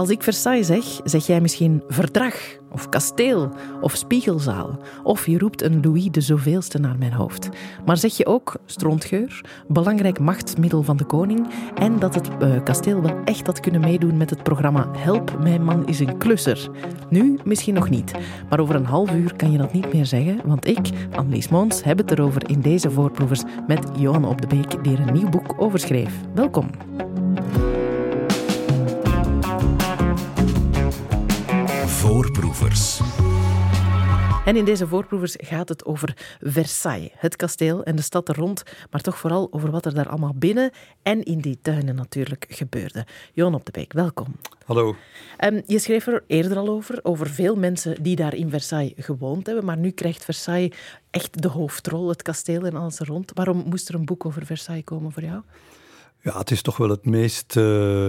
Als ik Versailles zeg, zeg jij misschien verdrag, of kasteel, of spiegelzaal. Of je roept een Louis de zoveelste naar mijn hoofd. Maar zeg je ook strontgeur, belangrijk machtsmiddel van de koning en dat het kasteel wel echt had kunnen meedoen met het programma Help, mijn man is een klusser. Nu misschien nog niet, maar over een half uur kan je dat niet meer zeggen, want ik, Annelies Moons, heb het erover in deze Voorproevers met Johan Op de Beeck, die er een nieuw boek over schreef. Welkom. Voorproevers. En in deze Voorproevers gaat het over Versailles, het kasteel en de stad er rond, maar toch vooral over wat er daar allemaal binnen en in die tuinen natuurlijk gebeurde. Johan Op de Beeck, welkom. Hallo. Je schreef er eerder al over veel mensen die daar in Versailles gewoond hebben, maar nu krijgt Versailles echt de hoofdrol, het kasteel en alles er rond. Waarom moest er een boek over Versailles komen voor jou? Ja, het is toch wel het meest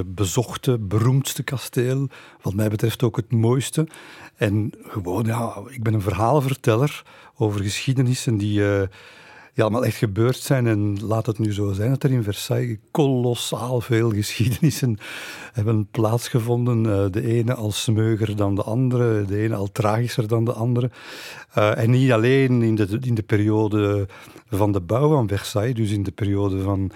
bezochte, beroemdste kasteel. Wat mij betreft ook het mooiste. En gewoon, ja, ik ben een verhaalverteller over geschiedenissen die allemaal echt gebeurd zijn. En laat het nu zo zijn dat er in Versailles kolossaal veel geschiedenissen hebben plaatsgevonden. De ene al smeuger dan de andere, de ene al tragischer dan de andere. En niet alleen in de periode van de bouw van Versailles, dus in de periode van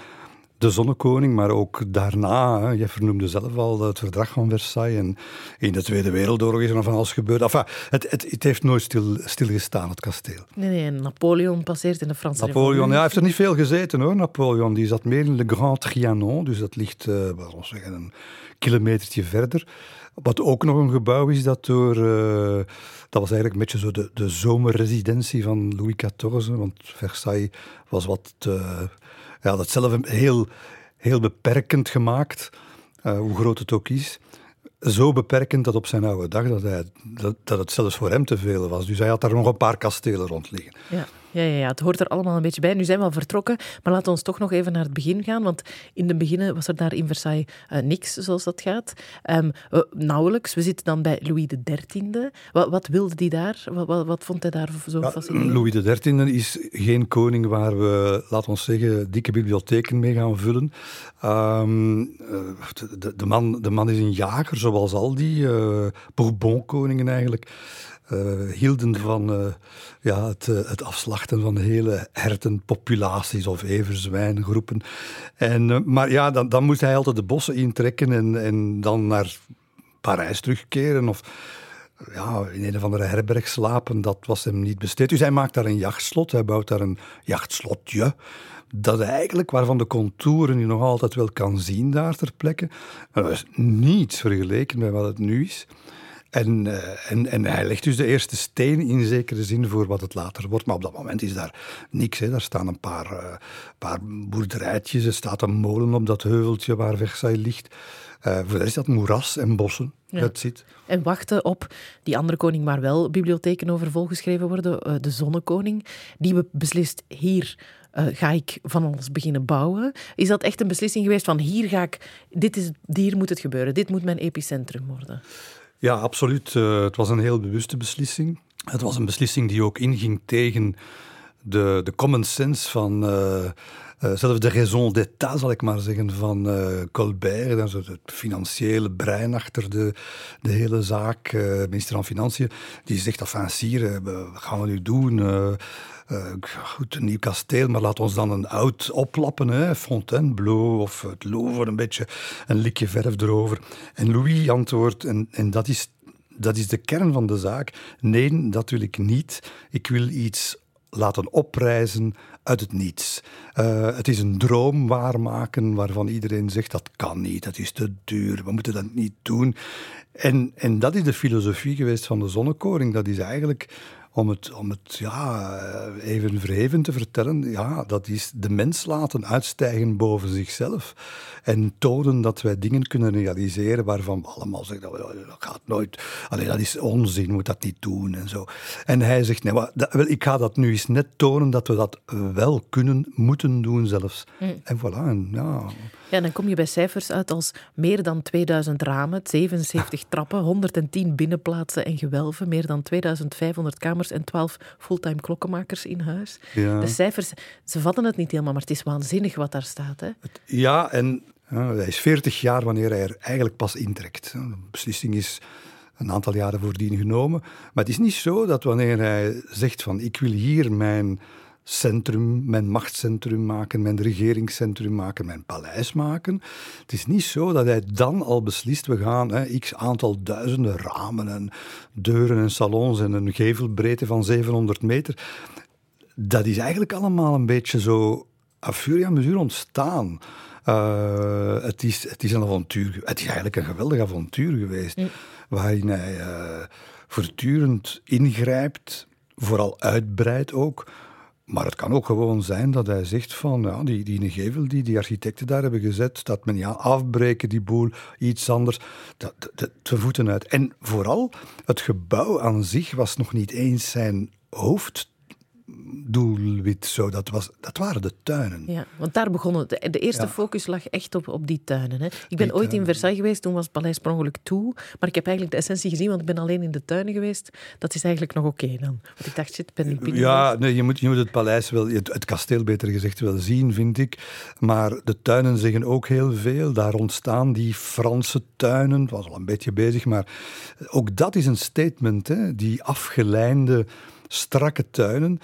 de Zonnekoning, maar ook daarna. Hè. Je vernoemde zelf al het verdrag van Versailles en in de Tweede Wereldoorlog is er van alles gebeurd. Enfin, het heeft nooit stilgestaan, het kasteel. Nee, Napoleon passeert in de Franse Revolutie. Napoleon, ja, hij heeft er niet veel gezeten hoor, Napoleon. Die zat meer in Le Grand Trianon, dus dat ligt een kilometertje verder. Wat ook nog een gebouw is dat dat was eigenlijk een beetje zo de zomerresidentie van Louis XIV, want Versailles was wat... dat zelf heel, heel beperkend gemaakt, hoe groot het ook is. Zo beperkend dat op zijn oude dag dat het zelfs voor hem te veel was. Dus hij had daar nog een paar kastelen rond liggen. Ja, het hoort er allemaal een beetje bij. Nu zijn we al vertrokken, maar laten we ons toch nog even naar het begin gaan. Want in het begin was er daar in Versailles niks, zoals dat gaat. Nauwelijks. We zitten dan bij Louis XIII. Wat wilde die daar? Wat vond hij daar zo fascinerend? Louis XIII is geen koning waar we, laten we zeggen, dikke bibliotheken mee gaan vullen. De man is een jager, zoals al die Bourbon-koningen eigenlijk. Hielden van het afslachten van hele hertenpopulaties of everzwijngroepen. Maar dan moest hij altijd de bossen intrekken en dan naar Parijs terugkeren of in een of andere herberg slapen. Dat was hem niet besteed. Dus hij maakt daar een jachtslot, hij bouwt daar een jachtslotje. Dat eigenlijk, waarvan de contouren je nog altijd wel kan zien daar ter plekke. Maar dat is niets vergeleken met wat het nu is. En hij legt dus de eerste steen in zekere zin voor wat het later wordt. Maar op dat moment is daar niks. Hè. Daar staan een paar boerderijtjes. Er staat een molen op dat heuveltje waar Versailles ligt. Voor de rest dat moeras en bossen. Ja. En wachten op die andere koning waar wel bibliotheken over volgeschreven worden. De Zonnekoning. Die beslist hier... ga ik van alles beginnen bouwen? Is dat echt een beslissing geweest van hier moet het gebeuren, dit moet mijn epicentrum worden? Ja, absoluut. Het was een heel bewuste beslissing. Het was een beslissing die ook inging tegen de common sense van... zelfs de raison d'état, zal ik maar zeggen, van Colbert, het financiële brein achter de hele zaak, minister van Financiën, die zegt, wat gaan we nu doen? Goed, een nieuw kasteel, maar laat ons dan een oud oplappen, hè? Fontainebleau of het Louvre, een beetje een likje verf erover. En Louis antwoordt, en dat is de kern van de zaak, nee, dat wil ik niet. Ik wil iets laten oprijzen uit het niets. Het is een droom waarmaken waarvan iedereen zegt dat kan niet, dat is te duur, we moeten dat niet doen. En dat is de filosofie geweest van de Zonnekoning. Dat is eigenlijk, om het even verheven te vertellen, dat is de mens laten uitstijgen boven zichzelf en tonen dat wij dingen kunnen realiseren waarvan we allemaal zeggen, dat gaat nooit, alleen dat is onzin, moet dat niet doen en zo. En hij zegt, nee, ik ga dat nu eens net tonen dat we dat wel kunnen, moeten doen zelfs. Mm. En voilà, en dan kom je bij cijfers uit als meer dan 2000 ramen, 77 trappen, 110 binnenplaatsen en gewelven, meer dan 2500 kamers en 12 fulltime klokkenmakers in huis. Ja. De cijfers, ze vatten het niet helemaal, maar het is waanzinnig wat daar staat. Hè? Ja, en Hij is 40 jaar wanneer hij er eigenlijk pas intrekt. De beslissing is een aantal jaren voordien genomen. Maar het is niet zo dat wanneer hij zegt van ik wil hier mijn centrum, mijn machtscentrum maken, mijn regeringscentrum maken, mijn paleis maken. Het is niet zo dat hij dan al beslist, we gaan x aantal duizenden ramen en deuren en salons en een gevelbreedte van 700 meter. Dat is eigenlijk allemaal een beetje zo à fur et à mesure ontstaan. Het is een avontuur. Het is eigenlijk een geweldig avontuur geweest, waarin hij voortdurend ingrijpt, vooral uitbreidt ook. Maar het kan ook gewoon zijn dat hij zegt van ja, die gevel die architecten daar hebben gezet, dat men ja, afbreken die boel, iets anders, dat de voeten uit. En vooral, het gebouw aan zich was nog niet eens zijn hoofddoelwit. Zo. Dat waren de tuinen. Ja, want daar begon het. De eerste focus lag echt op die tuinen. Hè. Ik ben ooit in Versailles geweest, toen was het paleis per ongeluk toe. Maar ik heb eigenlijk de essentie gezien, want ik ben alleen in de tuinen geweest. Dat is eigenlijk nog oké dan. Want ik dacht, shit, ben ik binnen. Ja, nee, je moet het paleis wel, het kasteel beter gezegd, wel zien, vind ik. Maar de tuinen zeggen ook heel veel. Daar ontstaan die Franse tuinen. Het was al een beetje bezig, maar ook dat is een statement. Hè. Die afgeleide, strakke tuinen,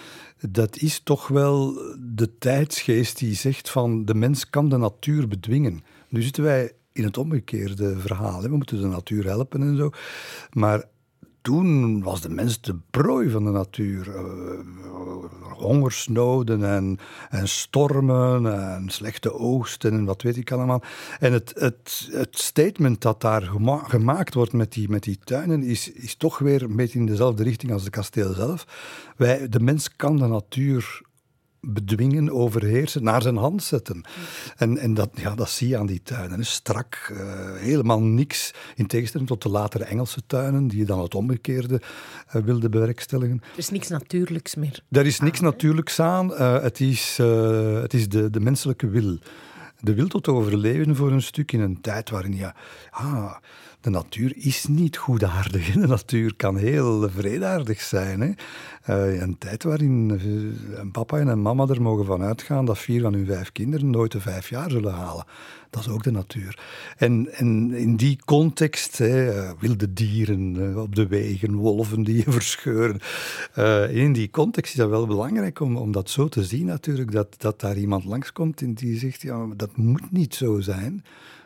dat is toch wel de tijdsgeest die zegt van de mens kan de natuur bedwingen. Nu zitten wij in het omgekeerde verhaal. Hè? We moeten de natuur helpen en zo. Maar toen was de mens de prooi van de natuur. Hongersnoden en stormen en slechte oogsten en wat weet ik allemaal. En het statement dat daar gemaakt wordt met die tuinen is toch weer een beetje in dezelfde richting als de kasteel zelf. De mens kan de natuur bedwingen, overheersen, naar zijn hand zetten. En dat zie je aan die tuinen. Strak, helemaal niks. In tegenstelling tot de latere Engelse tuinen, die je dan het omgekeerde wilde bewerkstelligen. Er is niks natuurlijks meer. Er is niks natuurlijks aan. Het is de menselijke wil. De wil tot overleven voor een stuk in een tijd waarin de natuur is niet goedaardig. De natuur kan heel vredaardig zijn. Hè? Een tijd waarin papa en mama er mogen van uitgaan dat 4 van hun 5 kinderen nooit de 5 jaar zullen halen. Dat is ook de natuur. En in die context, wilde dieren op de wegen, wolven die je verscheuren. In die context is dat wel belangrijk om dat zo te zien natuurlijk, dat daar iemand langskomt en die zegt, ja, dat moet niet zo zijn.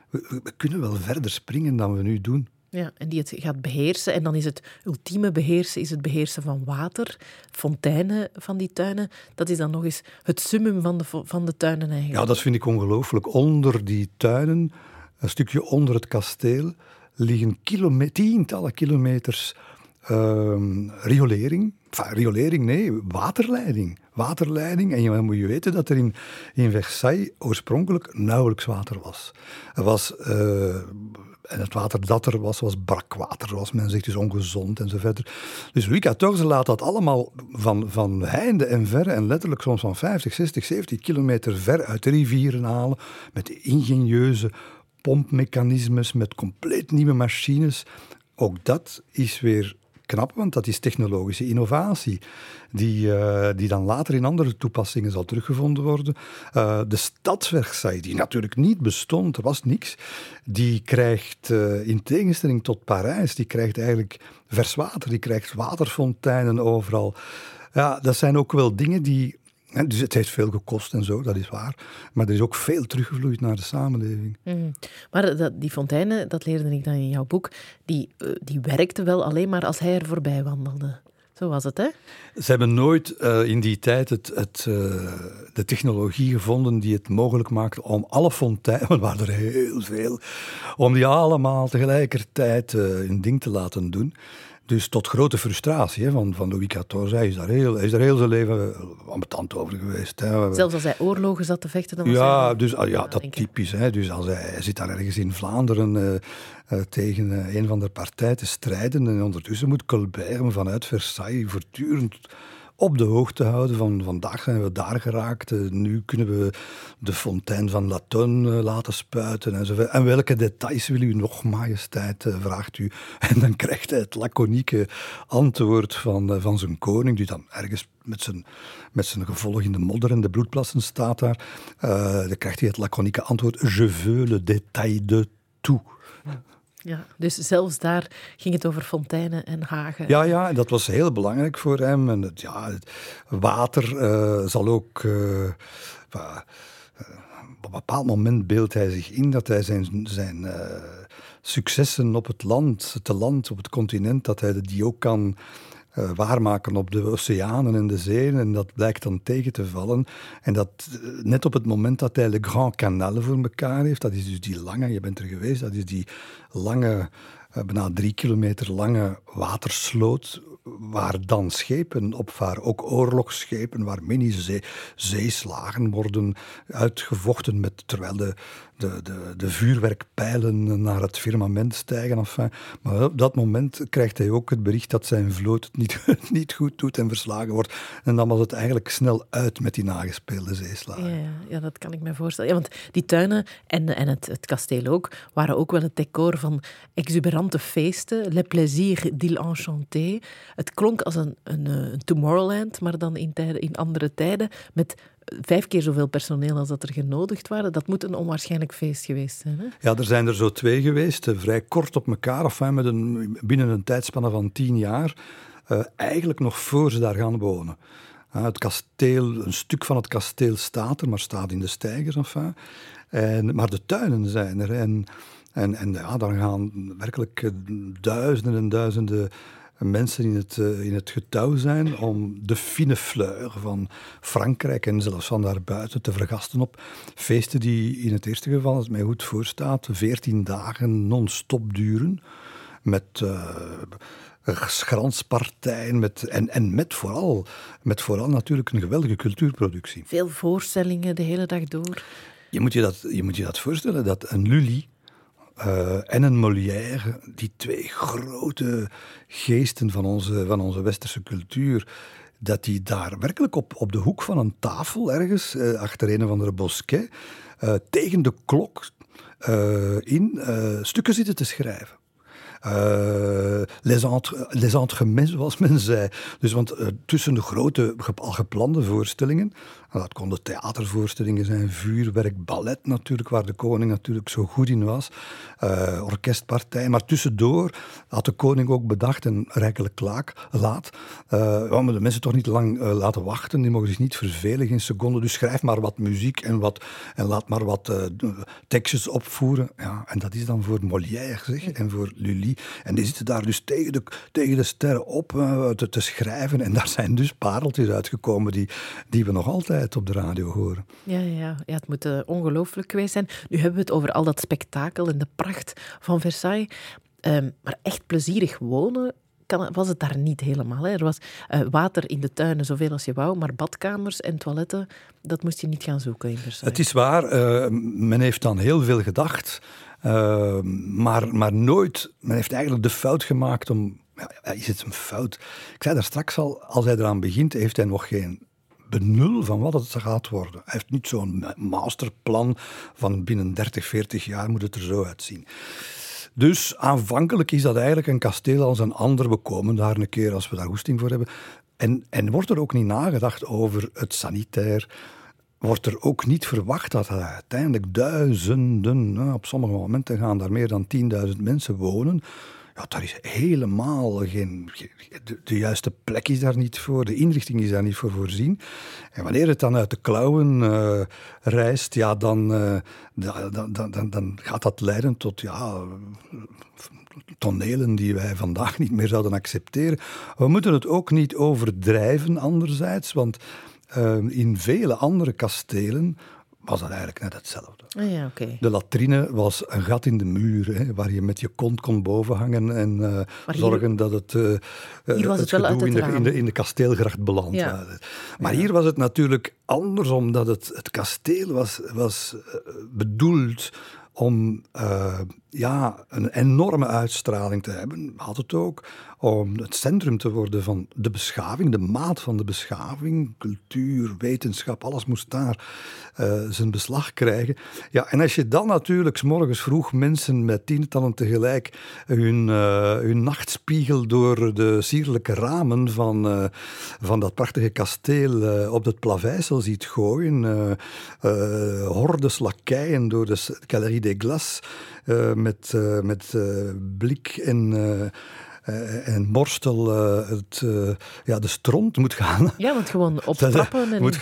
We kunnen wel verder springen dan we nu doen. Ja, en die het gaat beheersen. En dan is het ultieme beheersen, is het beheersen van water, fonteinen van die tuinen. Dat is dan nog eens het summum van de tuinen eigenlijk. Ja, dat vind ik ongelooflijk. Onder die tuinen, een stukje onder het kasteel, liggen tientallen kilometers riolering. Enfin, riolering, nee, waterleiding. Waterleiding. En dan moet je weten dat er in Versailles oorspronkelijk nauwelijks water was. Er was... En het water dat er was brakwater, zoals men zegt, dus ongezond enzovoort. Dus Louis XIV laat dat allemaal van heinde en verre en letterlijk soms van 50, 60, 70 kilometer ver uit de rivieren halen met ingenieuze pompmechanismes, met compleet nieuwe machines. Ook dat is weer knap, want dat is technologische innovatie die dan later in andere toepassingen zal teruggevonden worden. De stad Versailles, die natuurlijk niet bestond, er was niks, die krijgt in tegenstelling tot Parijs, die krijgt eigenlijk vers water, die krijgt waterfonteinen overal. Ja, dat zijn ook wel dingen die... Dus het heeft veel gekost en zo, dat is waar. Maar er is ook veel teruggevloeid naar de samenleving. Maar die fonteinen, dat leerde ik dan in jouw boek, die werkten wel alleen maar als hij er voorbij wandelde. Zo was het, hè? Ze hebben nooit in die tijd de technologie gevonden die het mogelijk maakte om alle fonteinen, want er waren er heel veel, om die allemaal tegelijkertijd hun ding te laten doen. Dus tot grote frustratie van Louis XIV. Hij is daar heel zijn leven ambetant over geweest. Hè. Zelfs als hij oorlogen zat te vechten, dan was hij... Dus, dat typisch. Hè. Dus als hij zit daar ergens in Vlaanderen tegen een van de partijen te strijden. En ondertussen moet Colbert vanuit Versailles voortdurend op de hoogte houden van vandaag zijn we daar geraakt. Nu kunnen we de fontein van Latone laten spuiten enzovoort. En welke details wil u nog, majesteit, vraagt u. En dan krijgt hij het laconieke antwoord van zijn koning, die dan ergens met zijn gevolg in de modder en de bloedplassen staat daar. Dan krijgt hij het laconieke antwoord, je veux le détail de tout. Ja, dus zelfs daar ging het over fonteinen en hagen. Ja, en dat was heel belangrijk voor hem. En het water zal ook... op een bepaald moment beeldt hij zich in dat hij zijn successen op het land, op het continent, dat hij die ook kan waarmaken op de oceanen en de zeeën. En dat blijkt dan tegen te vallen. En dat net op het moment dat hij Le Grand Canal voor elkaar heeft, dat is dus die lange, je bent er geweest, dat is die lange, bijna 3 kilometer lange watersloot, waar dan schepen opvaren, ook oorlogsschepen, waar mini-zeeslagen worden uitgevochten, terwijl de vuurwerkpijlen naar het firmament stijgen. Enfin, maar op dat moment krijgt hij ook het bericht dat zijn vloot het niet goed doet en verslagen wordt. En dan was het eigenlijk snel uit met die nagespeelde zeeslagen. Ja, dat kan ik me voorstellen. Ja, want die tuinen en het kasteel ook, waren ook wel het decor van exuberante feesten. Le plaisir d'il enchanté. Het klonk als een Tomorrowland, maar dan in andere tijden, met 5 keer zoveel personeel als dat er genodigd waren. Dat moet een onwaarschijnlijk feest geweest zijn, hè? Ja, er zijn er zo 2 geweest, vrij kort op elkaar, enfin, binnen een tijdspanne van 10 jaar, eigenlijk nog voor ze daar gaan wonen. Het kasteel, een stuk van het kasteel staat er, maar staat in de steigers, enfin. Maar de tuinen zijn er en daar gaan werkelijk duizenden en duizenden mensen in het getouw zijn om de fine fleur van Frankrijk en zelfs van daarbuiten te vergasten op feesten die in het eerste geval, als het mij goed voorstaat, 14 dagen non-stop duren, met schranspartijen en met vooral natuurlijk een geweldige cultuurproductie. Veel voorstellingen de hele dag door. Je moet je dat voorstellen, dat een Lully en een Molière, die 2 grote geesten van onze westerse cultuur, dat die daar werkelijk op de hoek van een tafel ergens, achter een of andere bosquet, tegen de klok in stukken zitten te schrijven. Les entremets, zoals men zei. Dus, want tussen de grote, al geplande voorstellingen, dat konden theatervoorstellingen zijn, vuurwerk, ballet natuurlijk, waar de koning natuurlijk zo goed in was, orkestpartij, maar tussendoor had de koning ook bedacht, en rijkelijk laat, we de mensen toch niet lang laten wachten, die mogen zich niet vervelen, geen seconde, dus schrijf maar wat muziek en laat maar wat tekstjes opvoeren. Ja, en dat is dan voor Molière, zeg, en voor Lully. En die zitten daar dus tegen de sterren op te schrijven. En daar zijn dus pareltjes uitgekomen die we nog altijd op de radio horen. Ja, het moet ongelooflijk geweest zijn. Nu hebben we het over al dat spektakel en de pracht van Versailles. Maar echt plezierig wonen was het daar niet helemaal, hè. Er was water in de tuinen, zoveel als je wou, maar badkamers en toiletten, dat moest je niet gaan zoeken in Versailles. Het is waar, men heeft dan heel veel gedacht, maar nooit, men heeft eigenlijk de fout gemaakt om... Ja, is het een fout? Ik zei daar straks al, als hij eraan begint, heeft hij nog geen benul van wat het gaat worden. Hij heeft niet zo'n masterplan van binnen 30, 40 jaar moet het er zo uitzien. Dus aanvankelijk is dat eigenlijk een kasteel als een ander. We komen daar een keer als we daar goesting voor hebben. En wordt er ook niet nagedacht over het sanitair. Wordt er ook niet verwacht dat er uiteindelijk duizenden, op sommige momenten gaan daar meer dan 10.000 mensen wonen. Ja, daar is helemaal geen... De juiste plek is daar niet voor, de inrichting is daar niet voor voorzien. En wanneer het dan uit de klauwen rijst, ja, dan gaat dat leiden tot tonelen die wij vandaag niet meer zouden accepteren. We moeten het ook niet overdrijven anderzijds, want in vele andere kastelen was dat eigenlijk net hetzelfde. Ja, okay. De latrine was een gat in de muur, hè, waar je met je kont kon bovenhangen en zorgen dat het gedoe in de kasteelgracht belandt. Ja. Ja. Maar hier was het natuurlijk anders, omdat het kasteel was bedoeld om ja, een enorme uitstraling te hebben, had het ook om het centrum te worden van de beschaving, de maat van de beschaving, cultuur, wetenschap, alles moest daar zijn beslag krijgen. Ja, en als je dan natuurlijk 's morgens vroeg mensen met tientallen tegelijk hun nachtspiegel door de sierlijke ramen van dat prachtige kasteel op het plaveisel ziet gooien, hordes lakeien door de Galerie des Glaces, met blik en borstel de stront moet gaan. Ja, want gewoon optrappen.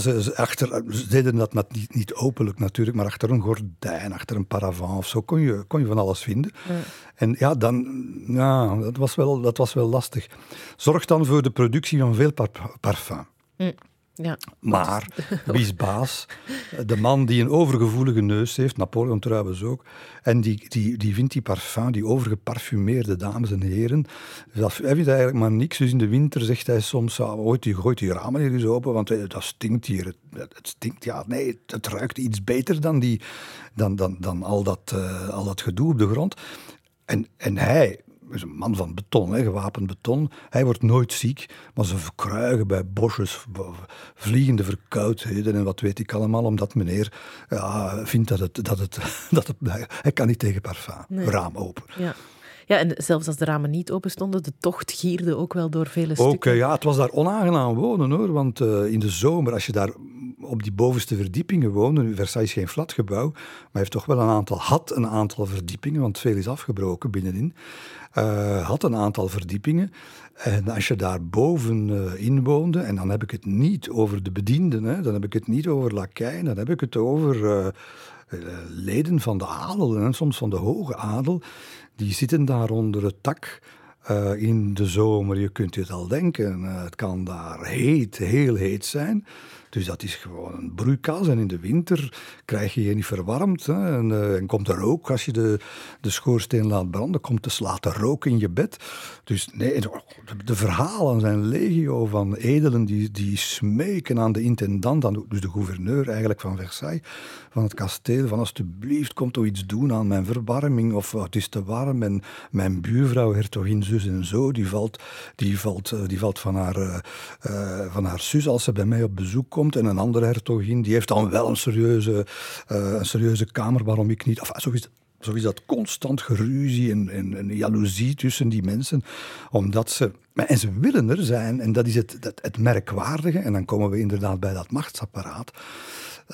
Ze deden dat niet openlijk natuurlijk, maar achter een gordijn, achter een paravent of zo kon je van alles vinden. Ja. En ja, dat was wel lastig. Zorg dan voor de productie van veel parfum. Ja. Ja. Maar wie is baas? De man die een overgevoelige neus heeft, Napoleon trouwens ook, en die vindt die parfum, die overgeparfumeerde dames en heren, dat vindt eigenlijk maar niks. Dus in de winter zegt hij soms, gooit die ramen hier eens open, want dat stinkt hier. Het stinkt, ja, nee, het ruikt iets beter dan al dat gedoe op de grond. En hij... is een man van beton, gewapend beton. Hij wordt nooit ziek, maar ze verkruigen bij bosjes, vliegende verkoudheden en wat weet ik allemaal, omdat meneer vindt dat het hij kan niet tegen parfum. Nee. Raam open. Ja. Ja, en zelfs als de ramen niet open stonden, de tocht gierde ook wel door vele stukken. Ook, ja, het was daar onaangenaam wonen, hoor. Want in de zomer, als je daar op die bovenste verdiepingen woonde... Versailles is geen flatgebouw, maar heeft toch wel een aantal verdiepingen, want veel is afgebroken binnenin. Had een aantal verdiepingen. En als je daar bovenin woonde, en dan heb ik het niet over de bedienden, hè, dan heb ik het niet over lakeien, dan heb ik het over... leden van de adel en soms van de hoge adel, die zitten daar onder het dak in de zomer. Je kunt je het al denken, het kan daar heet, heel heet zijn. Dus dat is gewoon een broeikas en in de winter krijg je je niet verwarmd. Hè. En komt er rook, als je de schoorsteen laat branden, slaat er rook in je bed. Dus nee, de verhalen zijn legio van edelen die smeken aan de intendant, dus de gouverneur eigenlijk van Versailles, van het kasteel, van alstublieft, komt toch iets doen aan mijn verwarming, of het is te warm en mijn buurvrouw, hertogin zus en zo, die valt van haar zus als ze bij mij op bezoek komt. En een andere hertogin, die heeft dan wel een serieuze kamer waarom ik niet... Enfin, zo is dat constant geruzie en jaloezie tussen die mensen. Omdat ze... En ze willen er zijn. En dat is het merkwaardige. En dan komen we inderdaad bij dat machtsapparaat.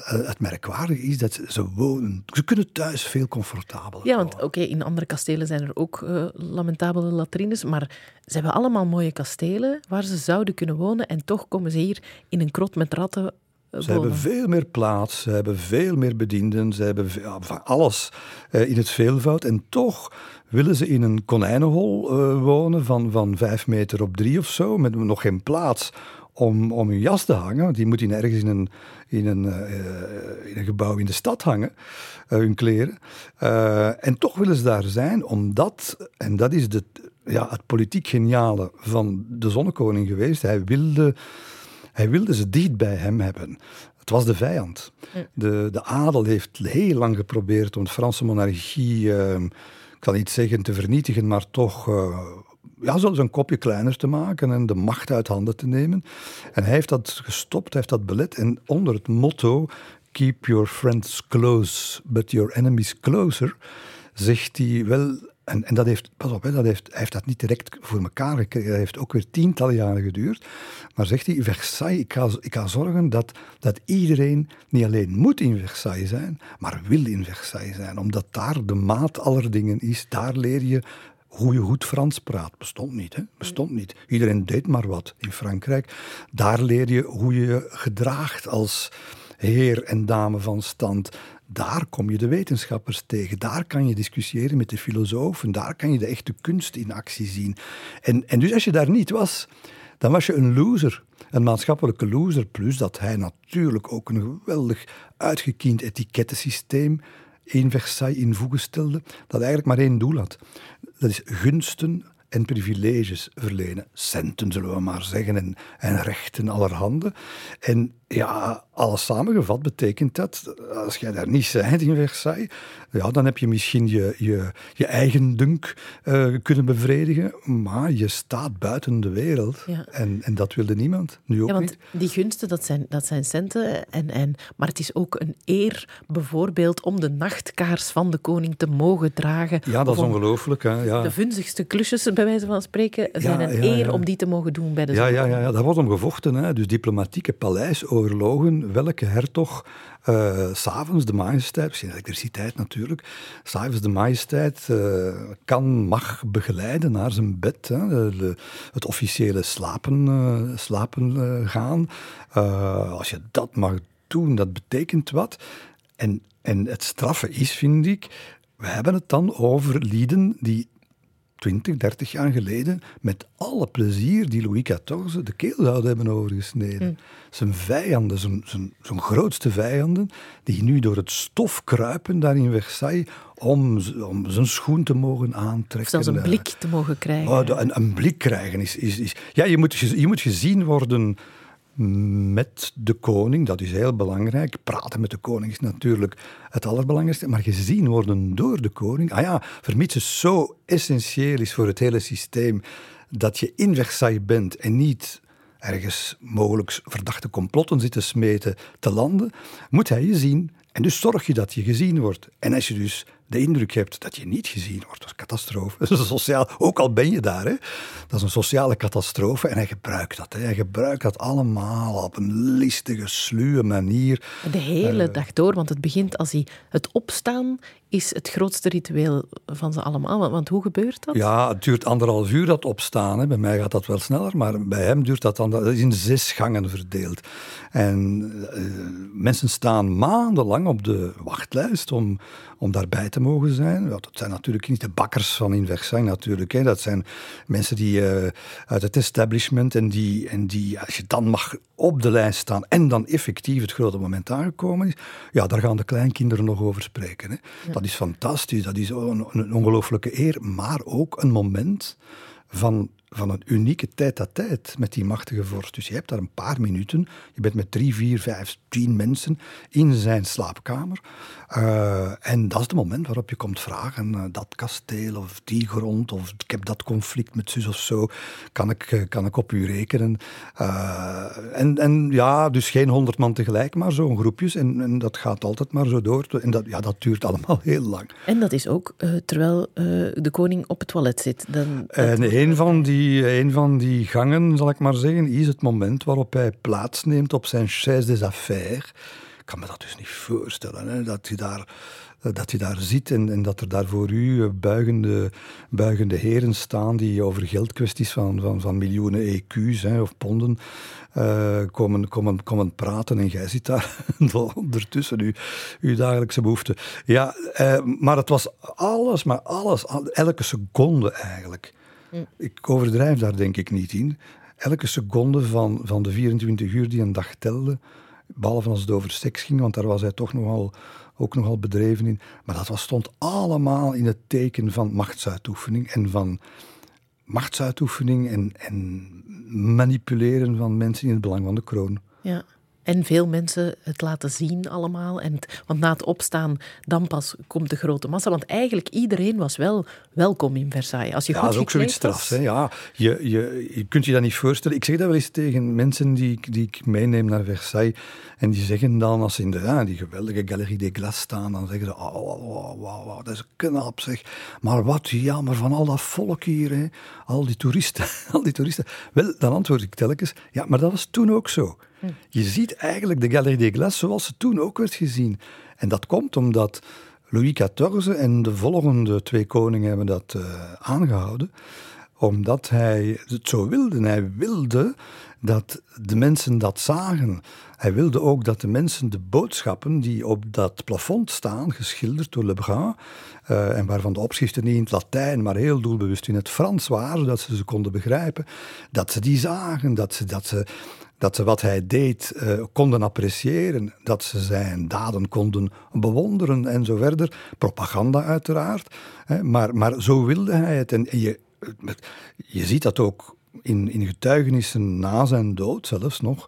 Het merkwaardige is dat ze wonen... Ze kunnen thuis veel comfortabeler. Ja, want oké, in andere kastelen zijn er ook lamentabele latrines, maar ze hebben allemaal mooie kastelen waar ze zouden kunnen wonen en toch komen ze hier in een krot met ratten wonen. Ze hebben veel meer plaats, ze hebben veel meer bedienden, ze hebben van alles in het veelvoud en toch... willen ze in een konijnenhol wonen van 5 meter op 3 of zo, met nog geen plaats om hun jas te hangen. Die moet ergens in een gebouw in de stad hangen, hun kleren. En toch willen ze daar zijn, omdat, en dat is het politiek geniale van de Zonnekoning geweest, hij wilde ze dicht bij hem hebben. Het was de vijand. De adel heeft heel lang geprobeerd om de Franse monarchie... ik zal niet zeggen te vernietigen, maar toch zelfs een kopje kleiner te maken en de macht uit handen te nemen. En hij heeft dat gestopt, hij heeft dat belet. En onder het motto, keep your friends close, but your enemies closer, zegt hij wel... En dat heeft, pas op, hij heeft dat niet direct voor elkaar gekregen. Dat heeft ook weer tientallen jaren geduurd. Maar zegt hij, Versailles, ik ga zorgen dat iedereen niet alleen moet in Versailles zijn, maar wil in Versailles zijn. Omdat daar de maat aller dingen is. Daar leer je hoe je goed Frans praat. Bestond niet, hè? Bestond niet. Iedereen deed maar wat in Frankrijk. Daar leer je hoe je gedraagt als heer en dame van stand. Daar kom je de wetenschappers tegen. Daar kan je discussiëren met de filosofen. Daar kan je de echte kunst in actie zien. En dus als je daar niet was, dan was je een loser. Een maatschappelijke loser. Plus dat hij natuurlijk ook een geweldig uitgekiend etikettensysteem in Versailles in voege stelde. Dat eigenlijk maar één doel had. Dat is gunsten en privileges verlenen. Centen, zullen we maar zeggen. En rechten allerhande. En Ja, alles samengevat betekent dat, als jij daar niet bent in Versailles, ja, dan heb je misschien je eigen dunk kunnen bevredigen, maar je staat buiten de wereld. Ja. En dat wilde niemand, nu ook niet. Die gunsten, dat zijn centen, maar het is ook een eer bijvoorbeeld om de nachtkaars van de koning te mogen dragen. Ja, dat is ongelooflijk. Hè? Ja. De vunzigste klusjes, bij wijze van spreken, zijn een eer om die te mogen doen bij de zon. Ja, daar wordt om gevochten. Hè? Dus diplomatieke paleisoorlogen, welke hertog s'avonds de majesteit, misschien elektriciteit natuurlijk, s'avonds de majesteit mag begeleiden naar zijn bed. Hè, het officiële slapen gaan. Als je dat mag doen, dat betekent wat. En het straffe is, vind ik, we hebben het dan over lieden die 20, 30 jaar geleden met alle plezier die Louis XIV de keel zouden hebben overgesneden. Zijn vijanden, zijn grootste vijanden, die nu door het stof kruipen daar in Versailles om zijn schoen te mogen aantrekken. Of zelfs een blik te mogen krijgen. Oh, een blik krijgen is... Ja, je moet gezien worden met de koning, dat is heel belangrijk. Praten met de koning is natuurlijk het allerbelangrijkste, maar gezien worden door de koning, vermits het zo essentieel is voor het hele systeem dat je in Versailles bent en niet ergens mogelijk verdachte complotten zitten smeten te landen, moet hij je zien. En dus zorg je dat je gezien wordt. En als je dus de indruk hebt dat je niet gezien wordt, dat is een catastrofe. Dat is een sociaal, ook al ben je daar, hè, dat is een sociale catastrofe. En hij gebruikt dat. Hè. Hij gebruikt dat allemaal op een listige, sluwe manier. De hele dag door, want het begint als hij... Het opstaan is het grootste ritueel van ze allemaal. Want hoe gebeurt dat? Ja, het duurt 1,5 uur, dat opstaan. Hè. Bij mij gaat dat wel sneller, maar bij hem duurt dat... Dat is in 6 gangen verdeeld. En mensen staan maandenlang op de wachtlijst om daarbij te mogen zijn. Ja, dat zijn natuurlijk niet de bakkers van in Versailles natuurlijk. Hè. Dat zijn mensen die uit het establishment en die, als je dan mag op de lijst staan en dan effectief het grote moment aangekomen is, ja, daar gaan de kleinkinderen nog over spreken. Hè. Ja. Dat is fantastisch, dat is een ongelooflijke eer, maar ook een moment van een unieke tijd-à-tijd met die machtige vorst. Dus je hebt daar een paar minuten, je bent met 3, 4, 5, 10 mensen in zijn slaapkamer. En dat is het moment waarop je komt vragen, dat kasteel of die grond, of ik heb dat conflict met zus of zo, kan ik op u rekenen? Dus geen 100 man tegelijk, maar zo'n groepjes. En dat gaat altijd maar zo door. En dat duurt allemaal heel lang. En dat is ook terwijl de koning op het toilet zit. En een van die gangen, zal ik maar zeggen, is het moment waarop hij plaatsneemt op zijn chaise des affaires. Ik kan me dat dus niet voorstellen, hè? Dat je daar zit en dat er daar voor u buigende heren staan die over geldkwesties van miljoenen EQ's of ponden komen praten en jij zit daar ondertussen uw dagelijkse behoefte. Ja, maar het was alles, elke seconde eigenlijk. Ik overdrijf daar denk ik niet in. Elke seconde van de 24 uur die een dag telde, behalve als het over seks ging, want daar was hij toch ook nogal bedreven in. Maar dat stond allemaal in het teken van machtsuitoefening en manipuleren van mensen in het belang van de kroon. Ja. En veel mensen het laten zien allemaal. Want na het opstaan, dan pas komt de grote massa. Want eigenlijk, iedereen was wel welkom in Versailles. Als je goed dat is ook zoiets strafs. Hè? Ja, je kunt je dat niet voorstellen. Ik zeg dat wel eens tegen mensen die ik meeneem naar Versailles. En die zeggen dan, als ze in die geweldige Galerie des Glaces staan, dan zeggen ze, wauw, dat is knap zeg. Maar wat jammer van al dat volk hier, hè? Al die toeristen. Wel, dan antwoord ik telkens, ja, maar dat was toen ook zo. Je ziet eigenlijk de Galerie des Glaces zoals ze toen ook werd gezien. En dat komt omdat Louis XIV en de volgende 2 koningen hebben dat aangehouden. Omdat hij het zo wilde. Hij wilde dat de mensen dat zagen. Hij wilde ook dat de mensen de boodschappen die op dat plafond staan, geschilderd door Le Brun, en waarvan de opschriften niet in het Latijn, maar heel doelbewust in het Frans waren, zodat ze konden begrijpen, dat ze die zagen, dat ze wat hij deed konden appreciëren, dat ze zijn daden konden bewonderen en zo verder. Propaganda uiteraard, hè, maar zo wilde hij het. En je ziet dat ook in getuigenissen na zijn dood zelfs nog,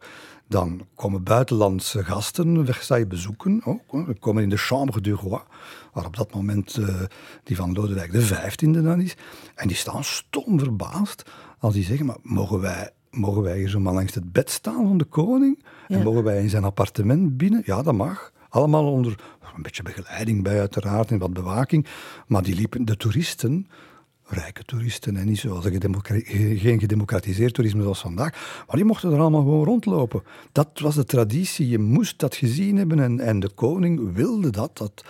Dan komen buitenlandse gasten Versailles bezoeken. We komen in de Chambre du Roi, waar op dat moment die van Lodewijk XV dan is. En die staan stom verbaasd als die zeggen, maar mogen wij hier zomaar langs het bed staan van de koning? Ja. En mogen wij in zijn appartement binnen? Ja, dat mag. Allemaal onder een beetje begeleiding bij uiteraard en wat bewaking. Maar die liepen, de toeristen, rijke toeristen en niet zoals geen gedemocratiseerd toerisme zoals vandaag, maar die mochten er allemaal gewoon rondlopen. Dat was de traditie, je moest dat gezien hebben en de koning wilde dat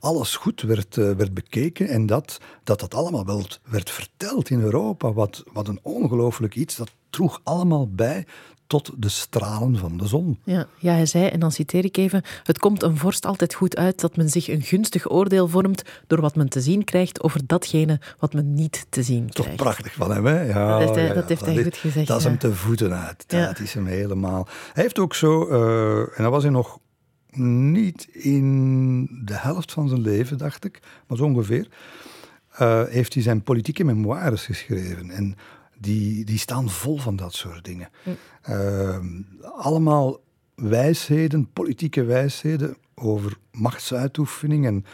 alles goed werd bekeken en dat allemaal wel werd verteld in Europa. Wat een ongelooflijk iets, dat droeg allemaal bij tot de stralen van de zon. Ja, hij zei, en dan citeer ik even, het komt een vorst altijd goed uit dat men zich een gunstig oordeel vormt door wat men te zien krijgt over datgene wat men niet te zien krijgt. Toch prachtig van hem, hè? Ja, dat heeft hij goed gezegd. Dat is hem te voeten uit. Dat is hem helemaal. Hij heeft ook zo, en dat was hij nog niet in de helft van zijn leven, dacht ik, maar zo ongeveer, heeft hij zijn politieke memoires geschreven. En die staan vol van dat soort dingen. Allemaal wijsheden, politieke wijsheden over machtsuitoefening en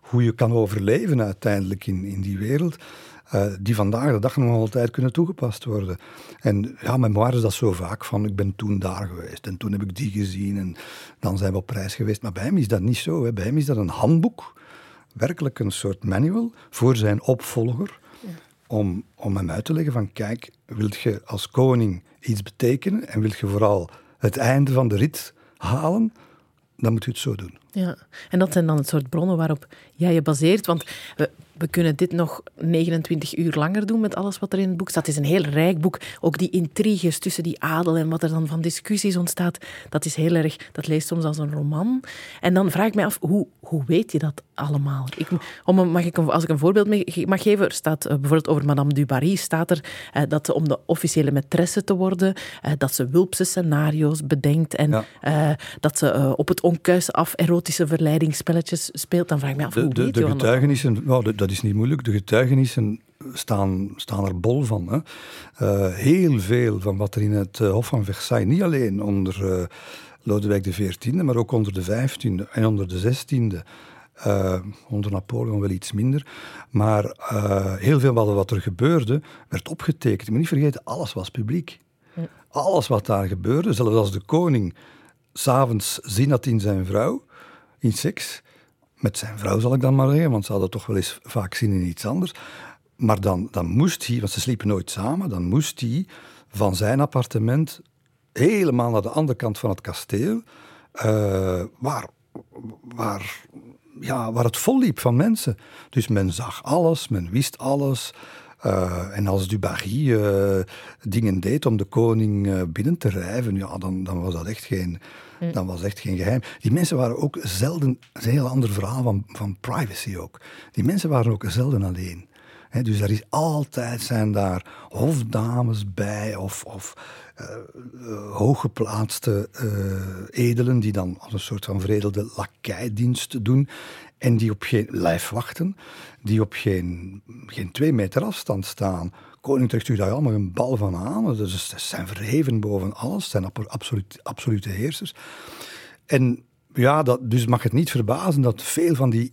hoe je kan overleven uiteindelijk in die wereld, die vandaag de dag nog altijd kunnen toegepast worden. En ja, memoires is dat zo vaak van, ik ben toen daar geweest en toen heb ik die gezien en dan zijn we op reis geweest. Maar bij hem is dat niet zo. Hè. Bij hem is dat een handboek, werkelijk een soort manual voor zijn opvolger. Om hem uit te leggen van, kijk, wilt je als koning iets betekenen en wilt je vooral het einde van de rit halen, dan moet je het zo doen. Ja, en dat zijn dan het soort bronnen waarop jij je baseert, want we kunnen dit nog 29 uur langer doen met alles wat er in het boek staat. Het is een heel rijk boek, ook die intriges tussen die adel en wat er dan van discussies ontstaat, dat is heel erg, dat leest soms als een roman. En dan vraag ik mij af, hoe weet je dat allemaal? Als ik een voorbeeld mag geven, er staat bijvoorbeeld over Madame du Barry, staat er dat ze om de officiële maîtresse te worden, dat ze wulpse scenario's bedenkt en dat ze op het onkuis af erotische verleidingsspelletjes speelt. Dan vraag ik me af, hoe weet je dat? De getuigenissen, dat is niet moeilijk, de getuigenissen staan er bol van. Hè. Heel veel van wat er in het Hof van Versailles, niet alleen onder Lodewijk XIV, maar ook onder de XV en onder de XVI, onder Napoleon wel iets minder, maar heel veel van wat er gebeurde, werd opgetekend. Je moet niet vergeten, alles was publiek. Ja. Alles wat daar gebeurde, zelfs als de koning 's avonds zin had in zijn vrouw, in seks, met zijn vrouw zal ik dan maar zeggen, want ze hadden toch wel eens vaak zin in iets anders. Maar dan moest hij, want ze sliepen nooit samen, dan moest hij van zijn appartement helemaal naar de andere kant van het kasteel, waar het vol liep van mensen. Dus men zag alles, men wist alles. En als du Barry dingen deed om de koning binnen te rijven, ja, dan was dat echt geen geheim. Die mensen waren ook zelden, dat is een heel ander verhaal van privacy ook, die mensen waren ook zelden alleen. He, dus altijd zijn daar hofdames bij of hooggeplaatste edelen die dan als een soort van veredelde lakeidienst doen en die op geen lijf wachten, die op geen 2 meter afstand staan. Koning trekt u daar allemaal een bal van aan. Dus ze zijn verheven boven alles, zijn absolute heersers. En ja, dus mag het niet verbazen dat veel van die,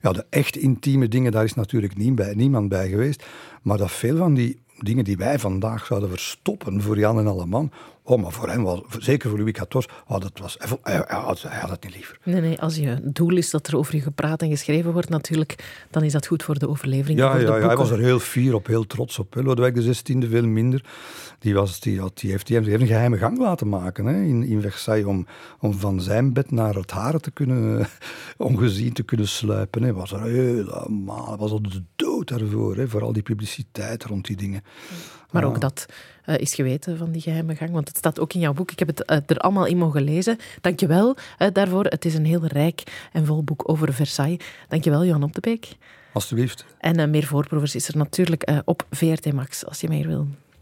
ja, de echt intieme dingen, daar is natuurlijk niemand bij geweest. Maar dat veel van die dingen die wij vandaag zouden verstoppen voor Jan en Alleman, maar voor hem, zeker voor Louis XIV, hij had het niet liever. Nee, als je doel is dat er over je gepraat en geschreven wordt natuurlijk, dan is dat goed voor de overlevering. Ja, hij was er heel fier op, heel trots op. Hè. Lodewijk XVI veel minder. Die heeft een geheime gang laten maken, hè, in Versailles, om van zijn bed naar het hare te kunnen, ongezien te kunnen sluipen. Hij was er helemaal, was op de dood daarvoor, hè, voor al die publiciteit rond die dingen. Maar ook dat is geweten van die geheime gang, want het staat ook in jouw boek. Ik heb het er allemaal in mogen lezen. Dank je wel daarvoor. Het is een heel rijk en vol boek over Versailles. Dank je wel, Johan Op de Beeck. Alsjeblieft. En meer Voorproevers is er natuurlijk op VRT Max, als je meer wil.